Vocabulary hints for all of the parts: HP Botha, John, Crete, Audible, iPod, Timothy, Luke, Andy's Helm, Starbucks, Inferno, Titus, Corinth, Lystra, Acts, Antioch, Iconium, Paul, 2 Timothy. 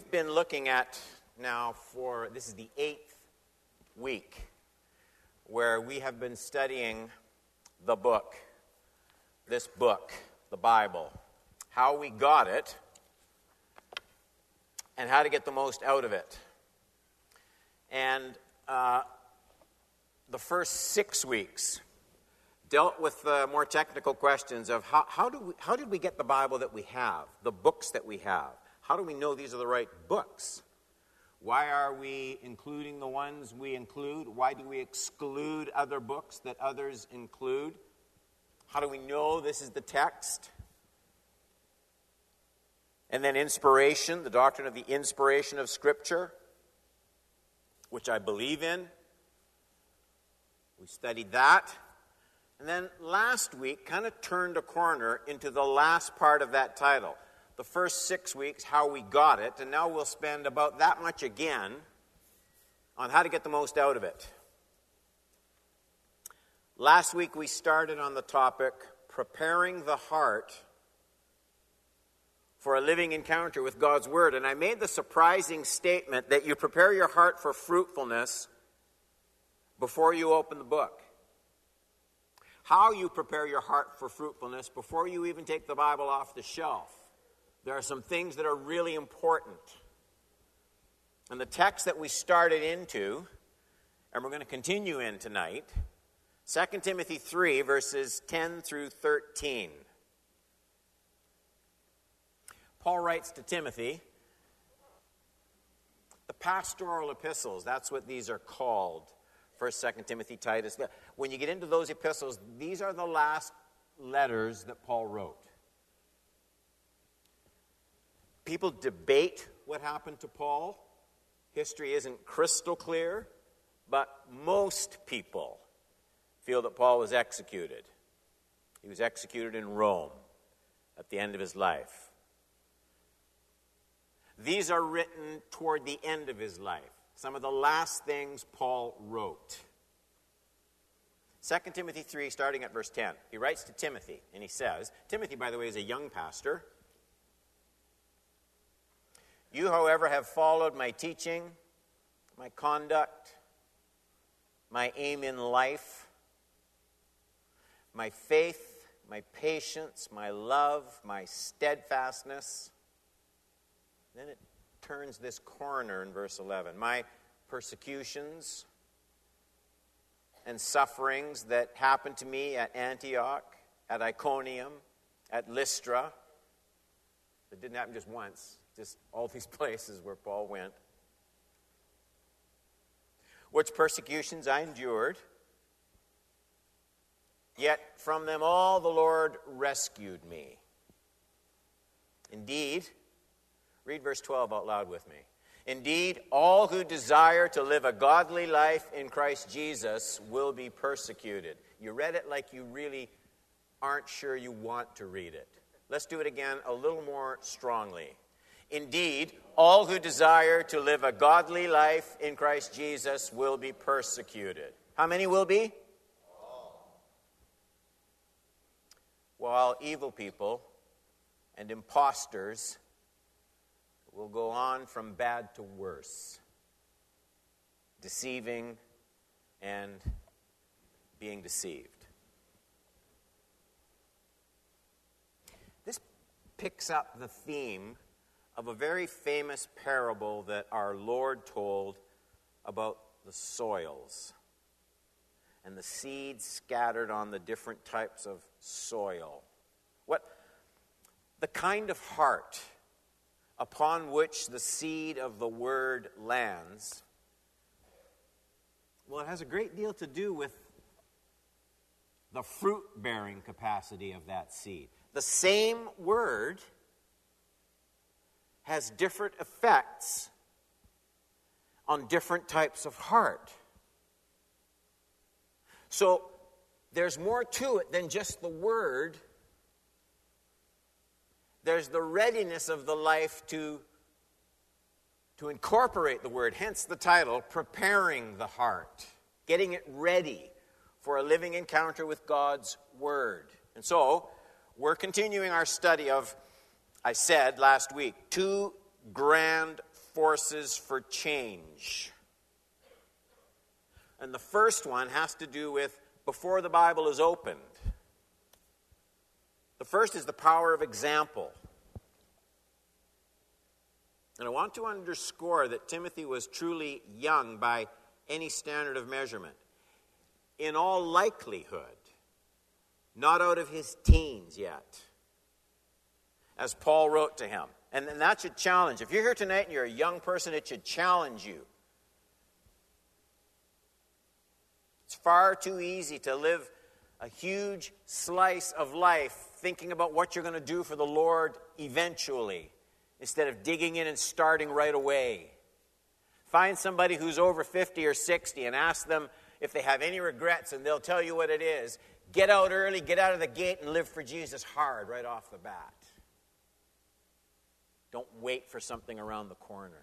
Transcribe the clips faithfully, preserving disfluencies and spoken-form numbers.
We've been looking at now for, this is the eighth week, where we have been studying the book, this book, the Bible, how we got it, and how to get the most out of it. And uh, the first six weeks dealt with the more technical questions of how, how, do we, how did we get the Bible that we have, the books that we have? How do we know these are the right books? Why are we including the ones we include? Why do we exclude other books that others include? How do we know this is the text? And then inspiration, the doctrine of the inspiration of Scripture, which I believe in. We studied that. And then last week kind of turned a corner into the last part of that title. The first six weeks, how we got it, and now we'll spend about that much again on how to get the most out of it. Last week we started on the topic, preparing the heart for a living encounter with God's Word, and I made the surprising statement that you prepare your heart for fruitfulness before you open the book. How you prepare your heart for fruitfulness before you even take the Bible off the shelf. There are some things that are really important. And the text that we started into, and we're going to continue in tonight, Second Timothy three, verses ten through thirteen. Paul writes to Timothy, the pastoral epistles, that's what these are called, First, Second Timothy, Titus. When you get into those epistles, these are the last letters that Paul wrote. People debate what happened to Paul. History isn't crystal clear, but most people feel that Paul was executed. He was executed in Rome at the end of his life. These are written toward the end of his life, some of the last things Paul wrote. Second Timothy three, starting at verse ten. He writes to Timothy, and he says, Timothy, by the way, is a young pastor. You, however, have followed my teaching, my conduct, my aim in life, my faith, my patience, my love, my steadfastness. Then it turns this corner in verse eleven. My persecutions and sufferings that happened to me at Antioch, at Iconium, at Lystra. It didn't happen just once. Just all these places where Paul went. Which persecutions I endured, yet from them all the Lord rescued me. Indeed, read verse twelve out loud with me. Indeed, all who desire to live a godly life in Christ Jesus will be persecuted. You read it like you really aren't sure you want to read it. Let's do it again a little more strongly. Indeed, all who desire to live a godly life in Christ Jesus will be persecuted. How many will be? All. While evil people and imposters will go on from bad to worse, deceiving and being deceived. This picks up the theme of a very famous parable that our Lord told about the soils and the seeds scattered on the different types of soil. What the kind of heart upon which the seed of the word lands, well, it has a great deal to do with the fruit-bearing capacity of that seed. The same word has different effects on different types of heart. So there's more to it than just the word. There's the readiness of the life to, to incorporate the word, hence the title, Preparing the Heart, getting it ready for a living encounter with God's Word. And so we're continuing our study of, I said last week, two grand forces for change. And the first one has to do with before the Bible is opened. The first is the power of example. And I want to underscore that Timothy was truly young by any standard of measurement. In all likelihood, not out of his teens yet, as Paul wrote to him. And that should challenge. If you're here tonight and you're a young person, it should challenge you. It's far too easy to live a huge slice of life thinking about what you're going to do for the Lord eventually, instead of digging in and starting right away. Find somebody who's over fifty or sixty and ask them if they have any regrets, and they'll tell you what it is. Get out early, get out of the gate, and live for Jesus hard right off the bat. Don't wait for something around the corner.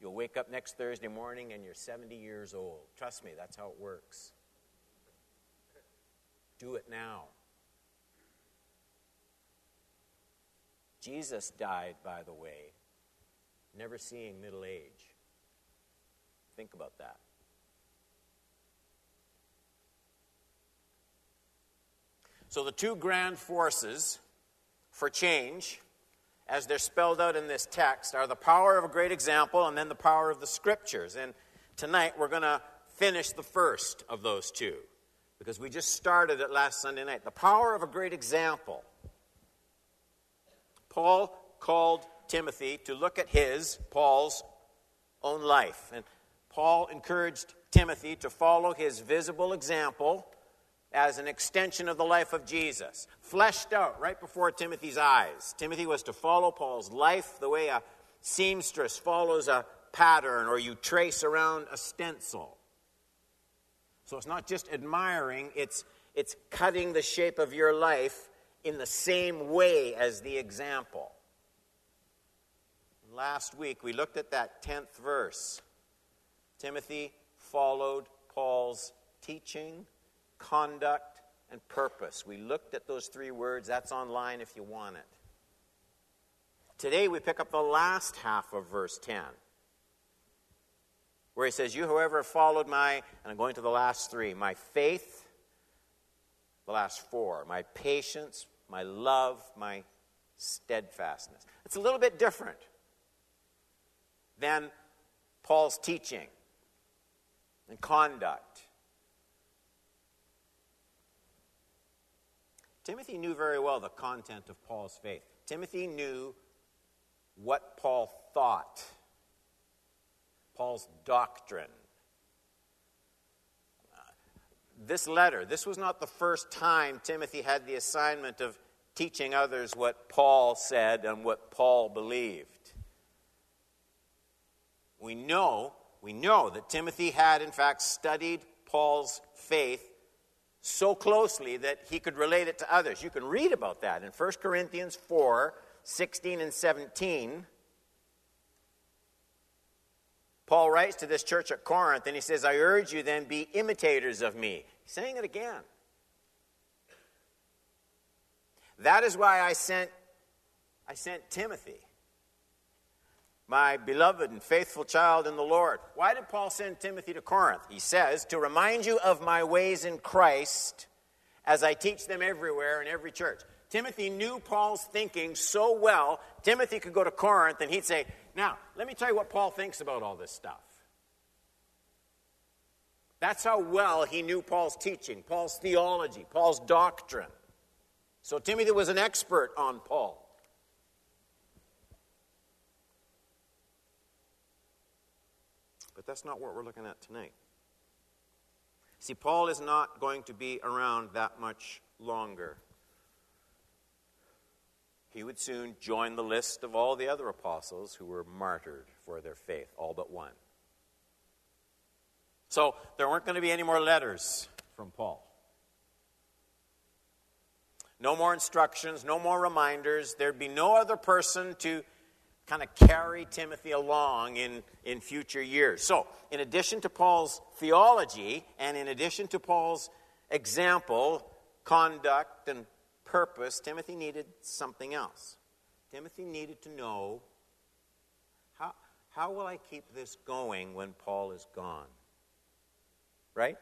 You'll wake up next Thursday morning and you're seventy years old. Trust me, that's how it works. Do it now. Jesus died, by the way, never seeing middle age. Think about that. So the two grand forces for change, as they're spelled out in this text, are the power of a great example and then the power of the Scriptures. And tonight we're going to finish the first of those two, because we just started it last Sunday night. The power of a great example. Paul called Timothy to look at his, Paul's, own life. And Paul encouraged Timothy to follow his visible example as an extension of the life of Jesus, fleshed out right before Timothy's eyes. Timothy was to follow Paul's life the way a seamstress follows a pattern, or you trace around a stencil. So it's not just admiring, it's, it's cutting the shape of your life in the same way as the example. And last week we looked at that tenth verse. Timothy followed Paul's teaching, conduct, and purpose. We looked at those three words. That's online if you want it. Today we pick up the last half of verse ten, where he says, you, however, have followed my, and I'm going to the last three, my faith, the last four, my patience, my love, my steadfastness. It's a little bit different than Paul's teaching and conduct. Timothy knew very well the content of Paul's faith. Timothy knew what Paul thought, Paul's doctrine. Uh, this letter, this was not the first time Timothy had the assignment of teaching others what Paul said and what Paul believed. We know, we know that Timothy had, in fact, studied Paul's faith so closely that he could relate it to others. You can read about that in First Corinthians four, sixteen and seventeen. Paul writes to this church at Corinth, and he says, I urge you then, be imitators of me. He's saying it again. That is why I sent, I sent Timothy, my beloved and faithful child in the Lord. Why did Paul send Timothy to Corinth? He says, to remind you of my ways in Christ as I teach them everywhere in every church. Timothy knew Paul's thinking so well, Timothy could go to Corinth and he'd say, now, let me tell you what Paul thinks about all this stuff. That's how well he knew Paul's teaching, Paul's theology, Paul's doctrine. So Timothy was an expert on Paul. That's not what we're looking at tonight. See, Paul is not going to be around that much longer. He would soon join the list of all the other apostles who were martyred for their faith, all but one. So there weren't going to be any more letters from Paul. No more instructions, no more reminders. There'd be no other person to kind of carry Timothy along in, in future years. So, in addition to Paul's theology, and in addition to Paul's example, conduct, and purpose, Timothy needed something else. Timothy needed to know how will I keep this going when Paul is gone? Right?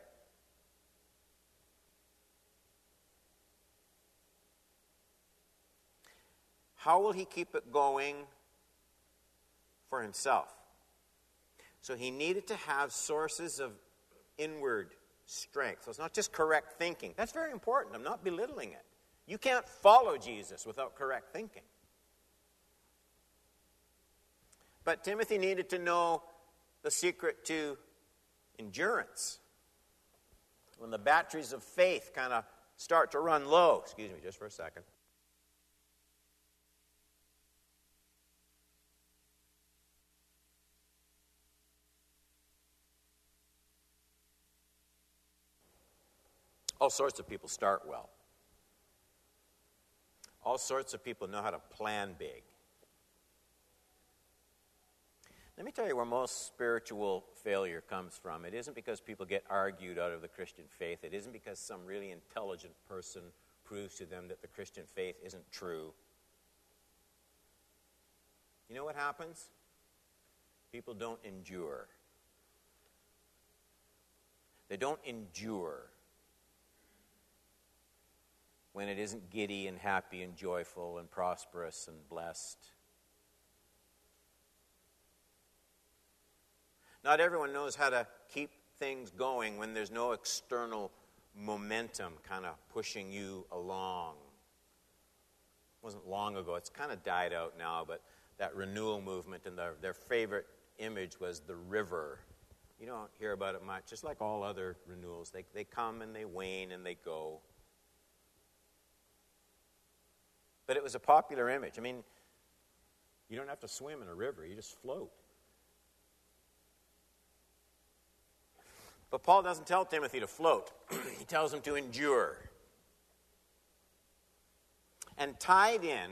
How will he keep it going for himself? So he needed to have sources of inward strength. So it's not just correct thinking. That's very important. I'm not belittling it. You can't follow Jesus without correct thinking. But Timothy needed to know the secret to endurance. When the batteries of faith kind of start to run low. Excuse me just for a second. All sorts of people start well. All sorts of people know how to plan big. Let me tell you where most spiritual failure comes from. It isn't because people get argued out of the Christian faith. It isn't because some really intelligent person proves to them that the Christian faith isn't true. You know what happens? People don't endure. They don't endure. When it isn't giddy and happy and joyful and prosperous and blessed. Not everyone knows how to keep things going when there's no external momentum kind of pushing you along. It wasn't long ago. It's kind of died out now, but that renewal movement and their, their favorite image was the river. You don't hear about it much. Just like all other renewals, they, they come and they wane and they go. But it was a popular image. I mean, you don't have to swim in a river. You just float. But Paul doesn't tell Timothy to float. He tells him to endure. And tied in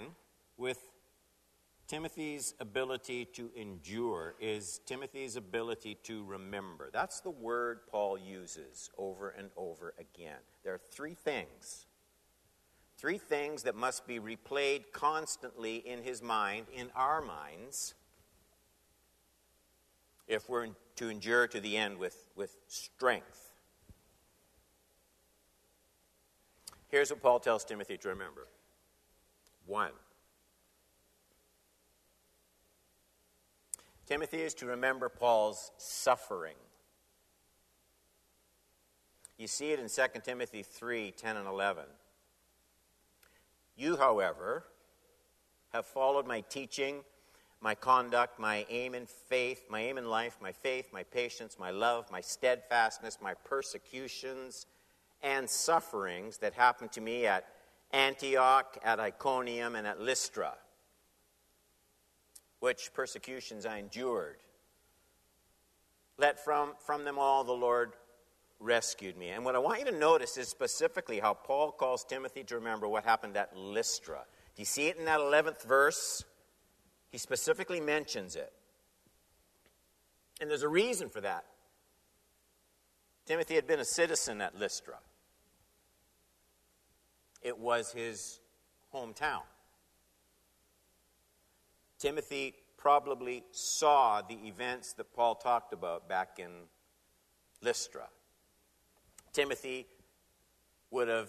with Timothy's ability to endure is Timothy's ability to remember. That's the word Paul uses over and over again. There are three things. Three things that must be replayed constantly in his mind, in our minds, if we're to endure to the end with, with strength. Here's what Paul tells Timothy to remember. One, Timothy is to remember Paul's suffering. You see it in Second Timothy three, ten and eleven. You, however, have followed my teaching, my conduct, my aim in faith, my aim in life, my faith, my patience, my love, my steadfastness, my persecutions and sufferings that happened to me at Antioch, at Iconium, and at Lystra, which persecutions I endured. Let from, from them all the Lord rescued me. And what I want you to notice is specifically how Paul calls Timothy to remember what happened at Lystra. Do you see it in that eleventh verse? He specifically mentions it. And there's a reason for that. Timothy had been a citizen at Lystra. It was his hometown. Timothy probably saw the events that Paul talked about back in Lystra. Timothy would have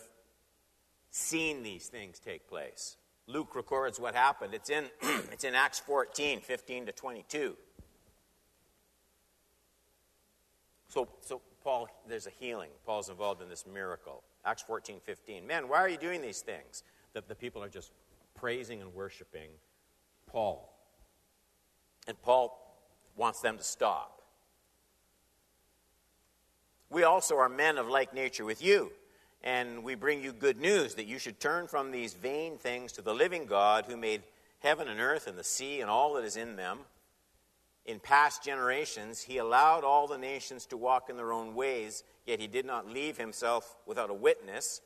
seen these things take place. Luke records what happened. It's in, it's in Acts fourteen, fifteen to twenty-two. So, so Paul, there's a healing. Paul's involved in this miracle. Acts fourteen, fifteen. Man, why are you doing these things? The, the people are just praising and worshiping Paul. And Paul wants them to stop. We also are men of like nature with you, and we bring you good news that you should turn from these vain things to the living God who made heaven and earth and the sea and all that is in them. In past generations, he allowed all the nations to walk in their own ways, yet he did not leave himself without a witness,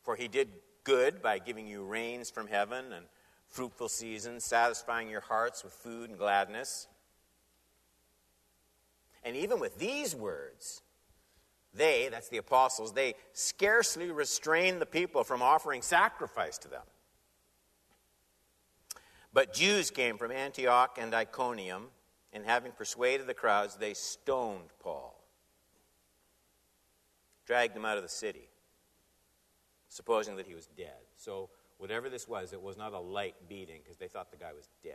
for he did good by giving you rains from heaven and fruitful seasons, satisfying your hearts with food and gladness. And even with these words, they, that's the apostles, they scarcely restrained the people from offering sacrifice to them. But Jews came from Antioch and Iconium, And having persuaded the crowds, they stoned Paul, dragged him out of the city, supposing that he was dead. So whatever this was, it was not a light beating, because they thought the guy was dead.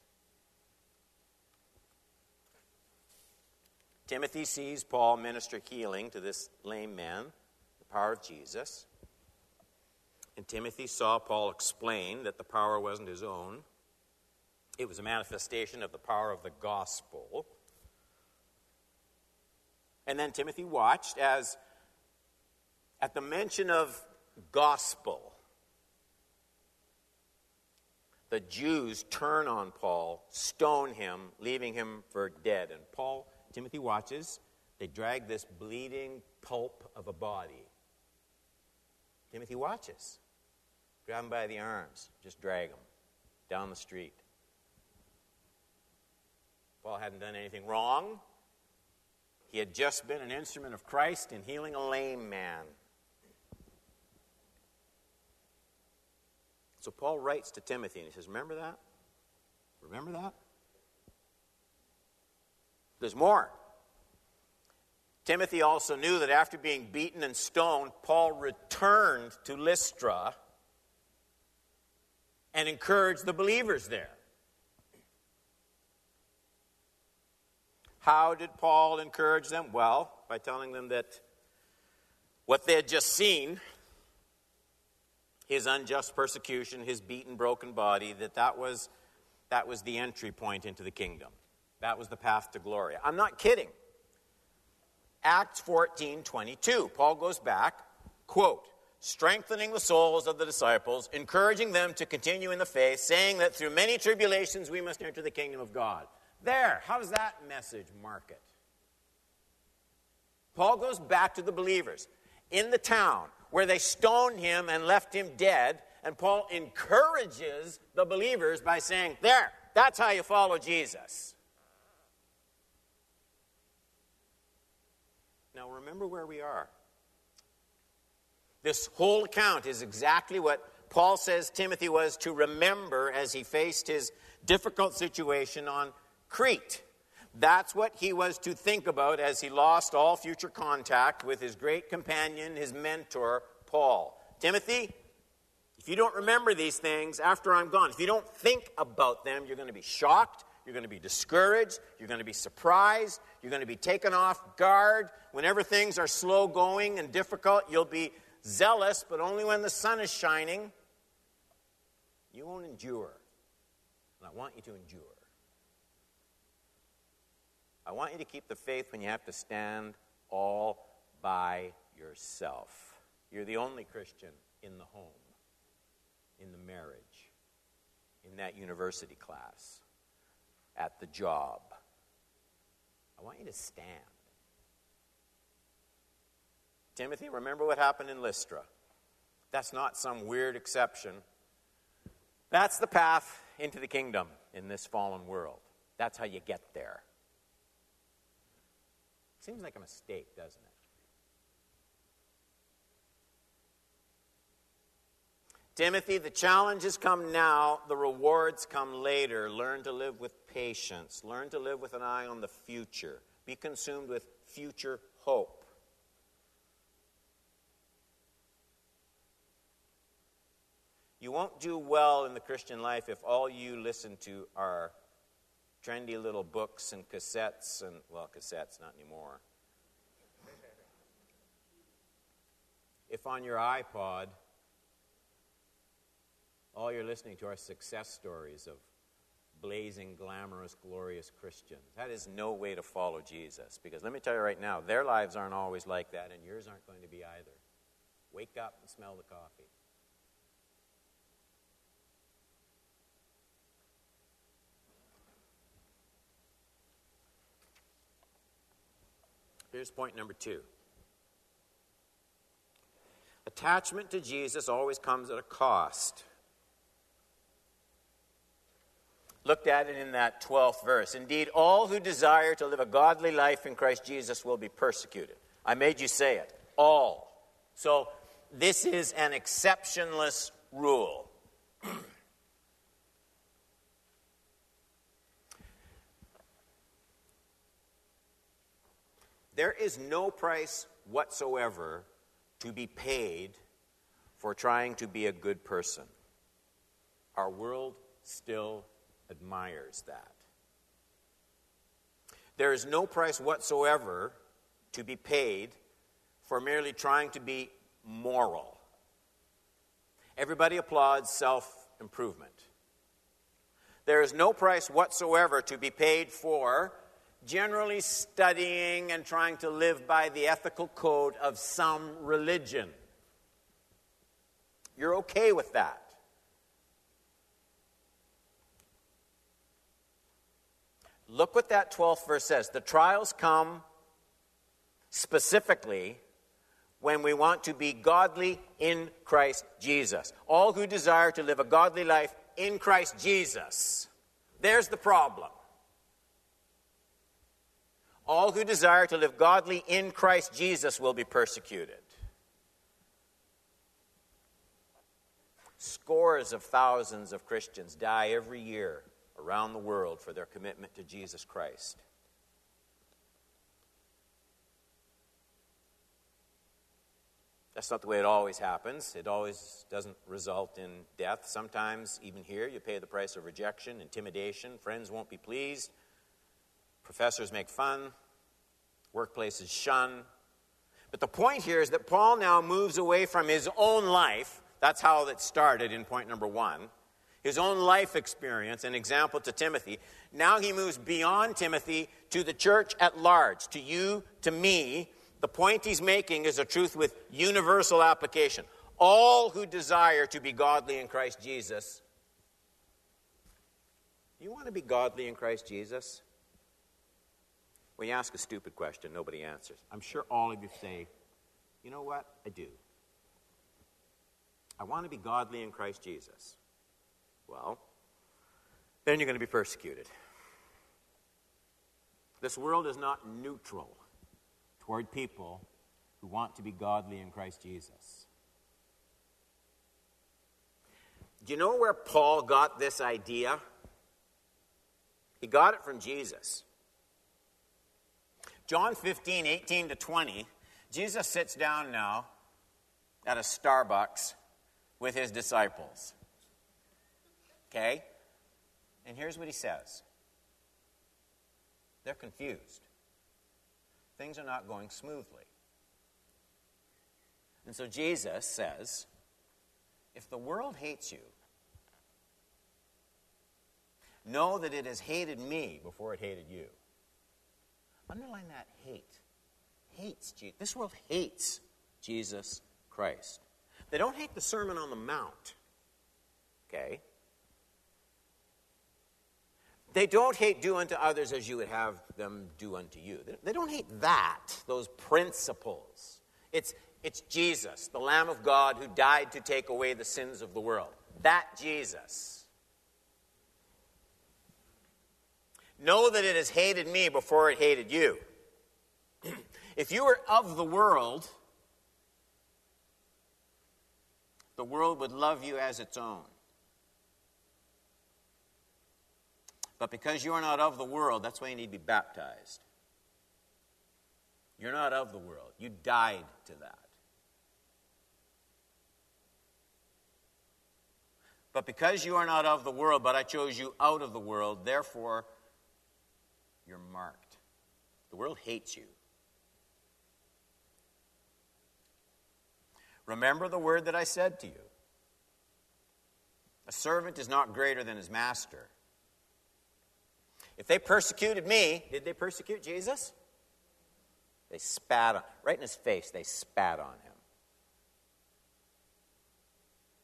Timothy sees Paul minister healing to this lame man, the power of Jesus. And Timothy saw Paul explain that the power wasn't his own. It was a manifestation of the power of the gospel. And then Timothy watched as, at the mention of gospel, the Jews turn on Paul, stone him, leaving him for dead. And Paul... Timothy watches. They drag this bleeding pulp of a body. Timothy watches. Grab him by the arms. Just drag him down the street. Paul hadn't done anything wrong. He had just been an instrument of Christ in healing a lame man. So Paul writes to Timothy and he says, remember that? Remember that? There's more. Timothy also knew that after being beaten and stoned, Paul returned to Lystra and encouraged the believers there. How did Paul encourage them? Well, by telling them that what they had just seen, his unjust persecution, his beaten, broken body, that that was, that was the entry point into the kingdom. That was the path to glory. I'm not kidding. Acts fourteen twenty-two. Paul goes back, quote, strengthening the souls of the disciples, encouraging them to continue in the faith, saying that through many tribulations we must enter the kingdom of God. There, how does that message mark it? Paul goes back to the believers in the town where they stoned him and left him dead, and Paul encourages the believers by saying, there, that's how you follow Jesus. Now, remember where we are. This whole account is exactly what Paul says Timothy was to remember as he faced his difficult situation on Crete. That's what he was to think about as he lost all future contact with his great companion, his mentor, Paul. Timothy, if you don't remember these things after I'm gone, if you don't think about them, you're going to be shocked. You're going to be discouraged. You're going to be surprised. You're going to be taken off guard. Whenever things are slow going and difficult, you'll be zealous, but only when the sun is shining. You won't endure. And I want you to endure. I want you to keep the faith when you have to stand all by yourself. You're the only Christian in the home, in the marriage, in that university class, at the job. I want you to stand. Timothy, remember what happened in Lystra. That's not some weird exception. That's the path into the kingdom in this fallen world. That's how you get there. Seems like a mistake, doesn't it? Timothy, the challenges come now, the rewards come later. Learn to live with patience. Learn to live with an eye on the future. Be consumed with future hope. You won't do well in the Christian life if all you listen to are trendy little books and cassettes and, well, cassettes, not anymore. If on your iPod, all you're listening to are success stories of blazing, glamorous, glorious Christians. That is no way to follow Jesus. Because let me tell you right now, their lives aren't always like that, and yours aren't going to be either. Wake up and smell the coffee. Here's point number two. Attachment to Jesus always comes at a cost. Looked at it in that twelfth verse. Indeed, all who desire to live a godly life in Christ Jesus will be persecuted. I made you say it. All. So this is an exceptionless rule. There is no price whatsoever to be paid for trying to be a good person. Our world still admires that. There is no price whatsoever to be paid for merely trying to be moral. Everybody applauds self-improvement. There is no price whatsoever to be paid for generally studying and trying to live by the ethical code of some religion. You're okay with that. Look what that twelfth verse says. The trials come specifically when we want to be godly in Christ Jesus. All who desire to live a godly life in Christ Jesus. There's the problem. All who desire to live godly in Christ Jesus will be persecuted. Scores of thousands of Christians die every year around the world for their commitment to Jesus Christ. That's not the way it always happens. It always doesn't result in death. Sometimes, even here, you pay the price of rejection, intimidation. Friends won't be pleased. Professors make fun. Workplaces shun. But the point here is that Paul now moves away from his own life. That's how it started in point number one. His own life experience and example to Timothy. Now he moves beyond Timothy to the church at large, to you, to me. The point he's making is a truth with universal application. All who desire to be godly in Christ Jesus. You want to be godly in Christ Jesus? When you ask a stupid question, nobody answers. I'm sure all of you say, you know what? I do. I want to be godly in Christ Jesus. Well, then you're going to be persecuted. This world is not neutral toward people who want to be godly in Christ Jesus. Do you know where Paul got this idea? He got it from Jesus. John fifteen, eighteen to twenty, Jesus sits down now at a Starbucks with his disciples. Okay? And here's what he says. They're confused. Things are not going smoothly. And so Jesus says, if the world hates you, know that it has hated me before it hated you. Underline that hate. Hates Jesus. This world hates Jesus Christ. They don't hate the Sermon on the Mount. Okay? They don't hate do unto others as you would have them do unto you. They don't hate that, those principles. It's, it's Jesus, the Lamb of God who died to take away the sins of the world. That Jesus. Know that it has hated me before it hated you. If you were of the world, the world would love you as its own. But because you are not of the world, that's why you need to be baptized. You're not of the world. You died to that. But because you are not of the world, but I chose you out of the world, therefore you're marked. The world hates you. Remember the word that I said to you. A servant is not greater than his master. If they persecuted me, did they persecute Jesus? They spat on him. Right in his face, they spat on him.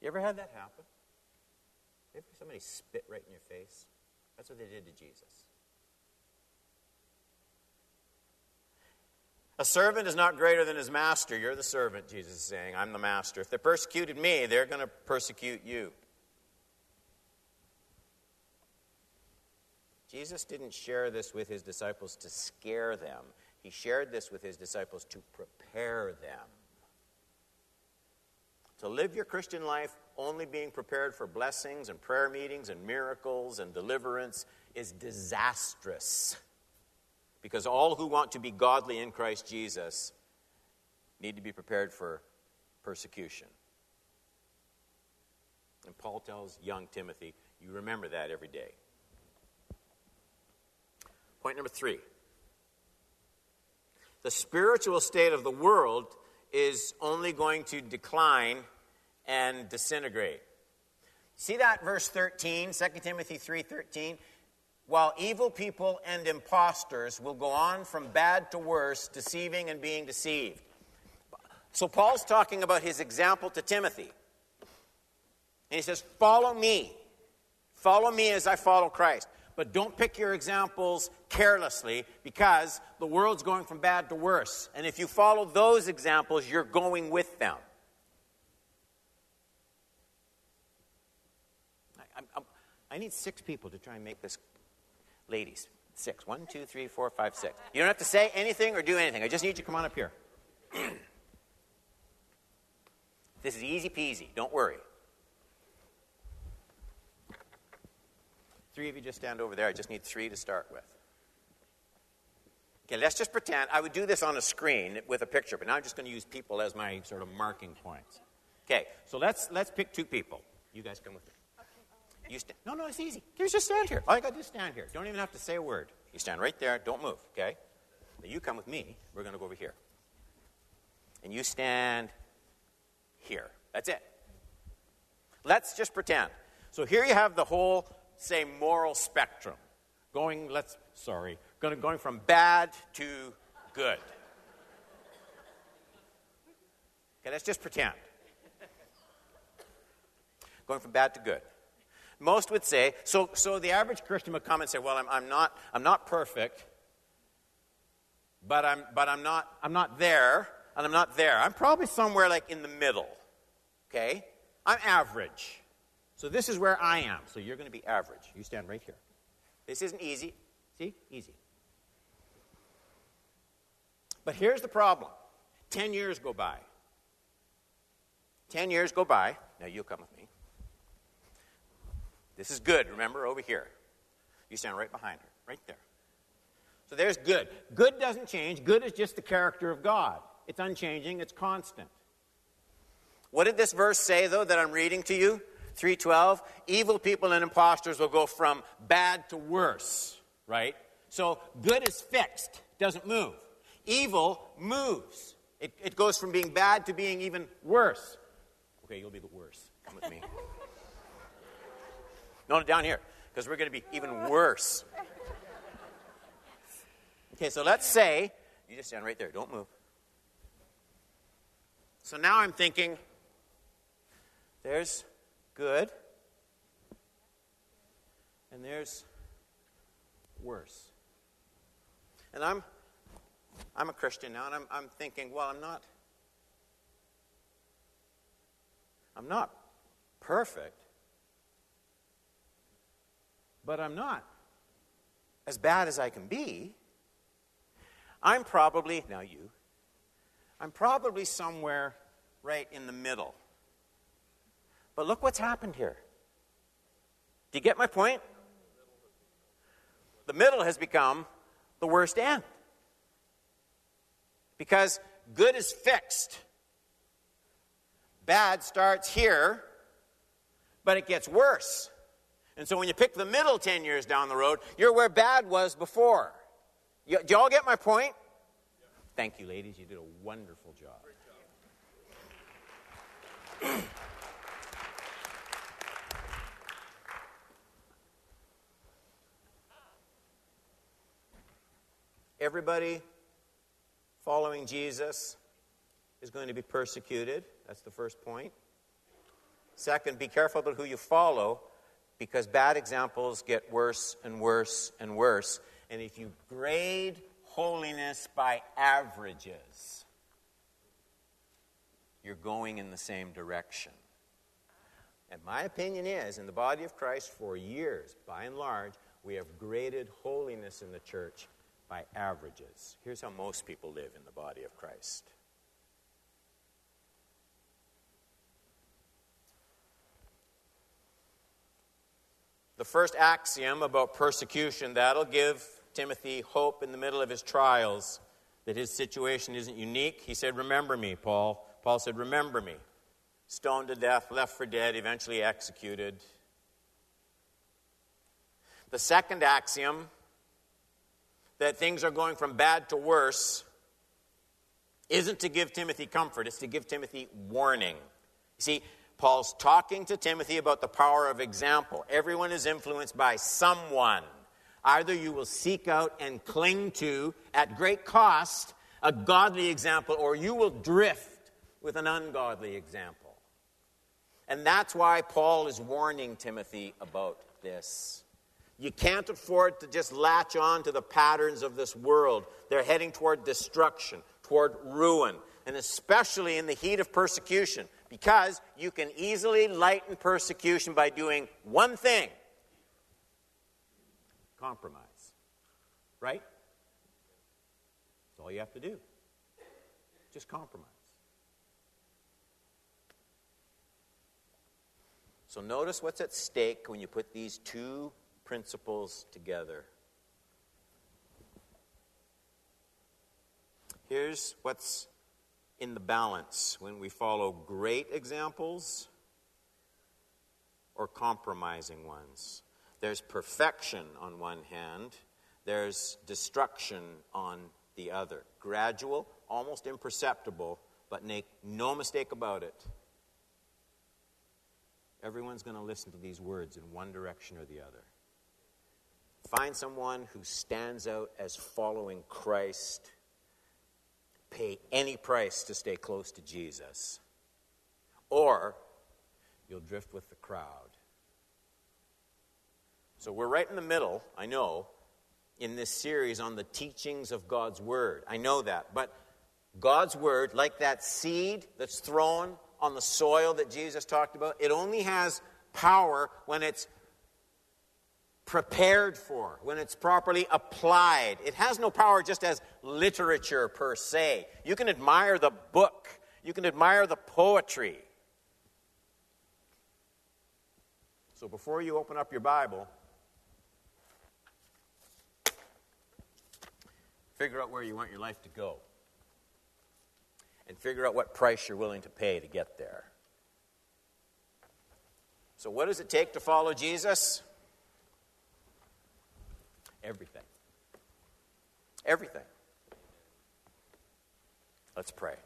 You ever had that happen? Ever somebody spit right in your face? That's what they did to Jesus. A servant is not greater than his master. You're the servant, Jesus is saying. I'm the master. If they persecuted me, they're going to persecute you. Jesus didn't share this with his disciples to scare them. He shared this with his disciples to prepare them. To live your Christian life only being prepared for blessings and prayer meetings and miracles and deliverance is disastrous. Because all who want to be godly in Christ Jesus need to be prepared for persecution. And Paul tells young Timothy, you remember that every day. Point number three. The spiritual state of the world is only going to decline and disintegrate. See that verse thirteen, Second Timothy three thirteen? While evil people and imposters will go on from bad to worse, deceiving and being deceived. So Paul's talking about his example to Timothy. And he says, follow me. Follow me as I follow Christ. But don't pick your examples carelessly, because the world's going from bad to worse. And if you follow those examples, you're going with them. I, I, I need six people to try and make this. Ladies, six. One, two, three, four, five, six. You don't have to say anything or do anything. I just need you to come on up here. This is easy peasy. Don't worry. Three of you just stand over there. I just need three to start with. Okay, let's just pretend. I would do this on a screen with a picture, but now I'm just going to use people as my sort of marking points. Okay, so let's let's pick two people. You guys come with me. You stand. No, no, it's easy. You just stand here. All you got to do is stand here. Don't even have to say a word. You stand right there. Don't move, okay? Now you come with me. We're going to go over here. And you stand here. That's it. Let's just pretend. So here you have the whole... say moral spectrum, going let's sorry going going from bad to good. Okay, let's just pretend going from bad to good. Most would say so. So the average Christian would come and say, "Well, I'm I'm not I'm not perfect, but I'm but I'm not I'm not there, and I'm not there. I'm probably somewhere like in the middle. Okay, I'm average." So this is where I am. So you're going to be average. You stand right here. This isn't easy. See? Easy. But here's the problem. Ten years go by. Ten years go by. Now you'll come with me. This is good, remember, over here. You stand right behind her, right there. So there's good. Good doesn't change. Good is just the character of God. It's unchanging. It's constant. What did this verse say, though, that I'm reading to you? three twelve, evil people and imposters will go from bad to worse, right? So good is fixed, doesn't move. Evil moves. It, it goes from being bad to being even worse. Okay, you'll be the worst. Come with me. No, down here, because we're going to be even worse. Okay, so let's say, you just stand right there, don't move. So now I'm thinking, there's... good. And there's worse. And I'm I'm a Christian now, and I'm I'm thinking, well, I'm not I'm not perfect, but I'm not as bad as I can be. I'm probably, now you, I'm probably somewhere right in the middle. But look what's happened here. Do you get my point? The middle has become the worst end. Because good is fixed. Bad starts here, but it gets worse. And so when you pick the middle ten years down the road, you're where bad was before. You, do you all get my point? Yeah. Thank you, ladies. You did a wonderful job. Great job. Everybody following Jesus is going to be persecuted. That's the first point. Second, be careful about who you follow, because bad examples get worse and worse and worse. And if you grade holiness by averages, you're going in the same direction. And my opinion is, in the body of Christ for years, by and large, we have graded holiness in the church by averages. Here's how most people live in the body of Christ. The first axiom about persecution, that'll give Timothy hope in the middle of his trials, that his situation isn't unique. He said, remember me, Paul. Paul said, remember me. Stoned to death, left for dead, eventually executed. The second axiom, that things are going from bad to worse, isn't to give Timothy comfort. It's to give Timothy warning. You see, Paul's talking to Timothy about the power of example. Everyone is influenced by someone. Either you will seek out and cling to, at great cost, a godly example, or you will drift with an ungodly example. And that's why Paul is warning Timothy about this. You can't afford to just latch on to the patterns of this world. They're heading toward destruction, toward ruin, and especially in the heat of persecution. Because you can easily lighten persecution by doing one thing. Compromise. Right? That's all you have to do. Just compromise. So notice what's at stake when you put these two principles together. Here's what's in the balance when we follow great examples or compromising ones. There's perfection on one hand, there's destruction on the other. Gradual, almost imperceptible, but make no mistake about it. Everyone's going to listen to these words in one direction or the other. Find someone who stands out as following Christ. Pay any price to stay close to Jesus, or you'll drift with the crowd. So we're right in the middle, I know, in this series on the teachings of God's Word. I know that, but God's Word, like that seed that's thrown on the soil that Jesus talked about, it only has power when it's prepared for, when it's properly applied. It has no power just as literature per se. You can admire the book. You can admire the poetry. So before you open up your Bible, figure out where you want your life to go. And figure out what price you're willing to pay to get there. So what does it take to follow Jesus? Everything. Everything. Let's pray.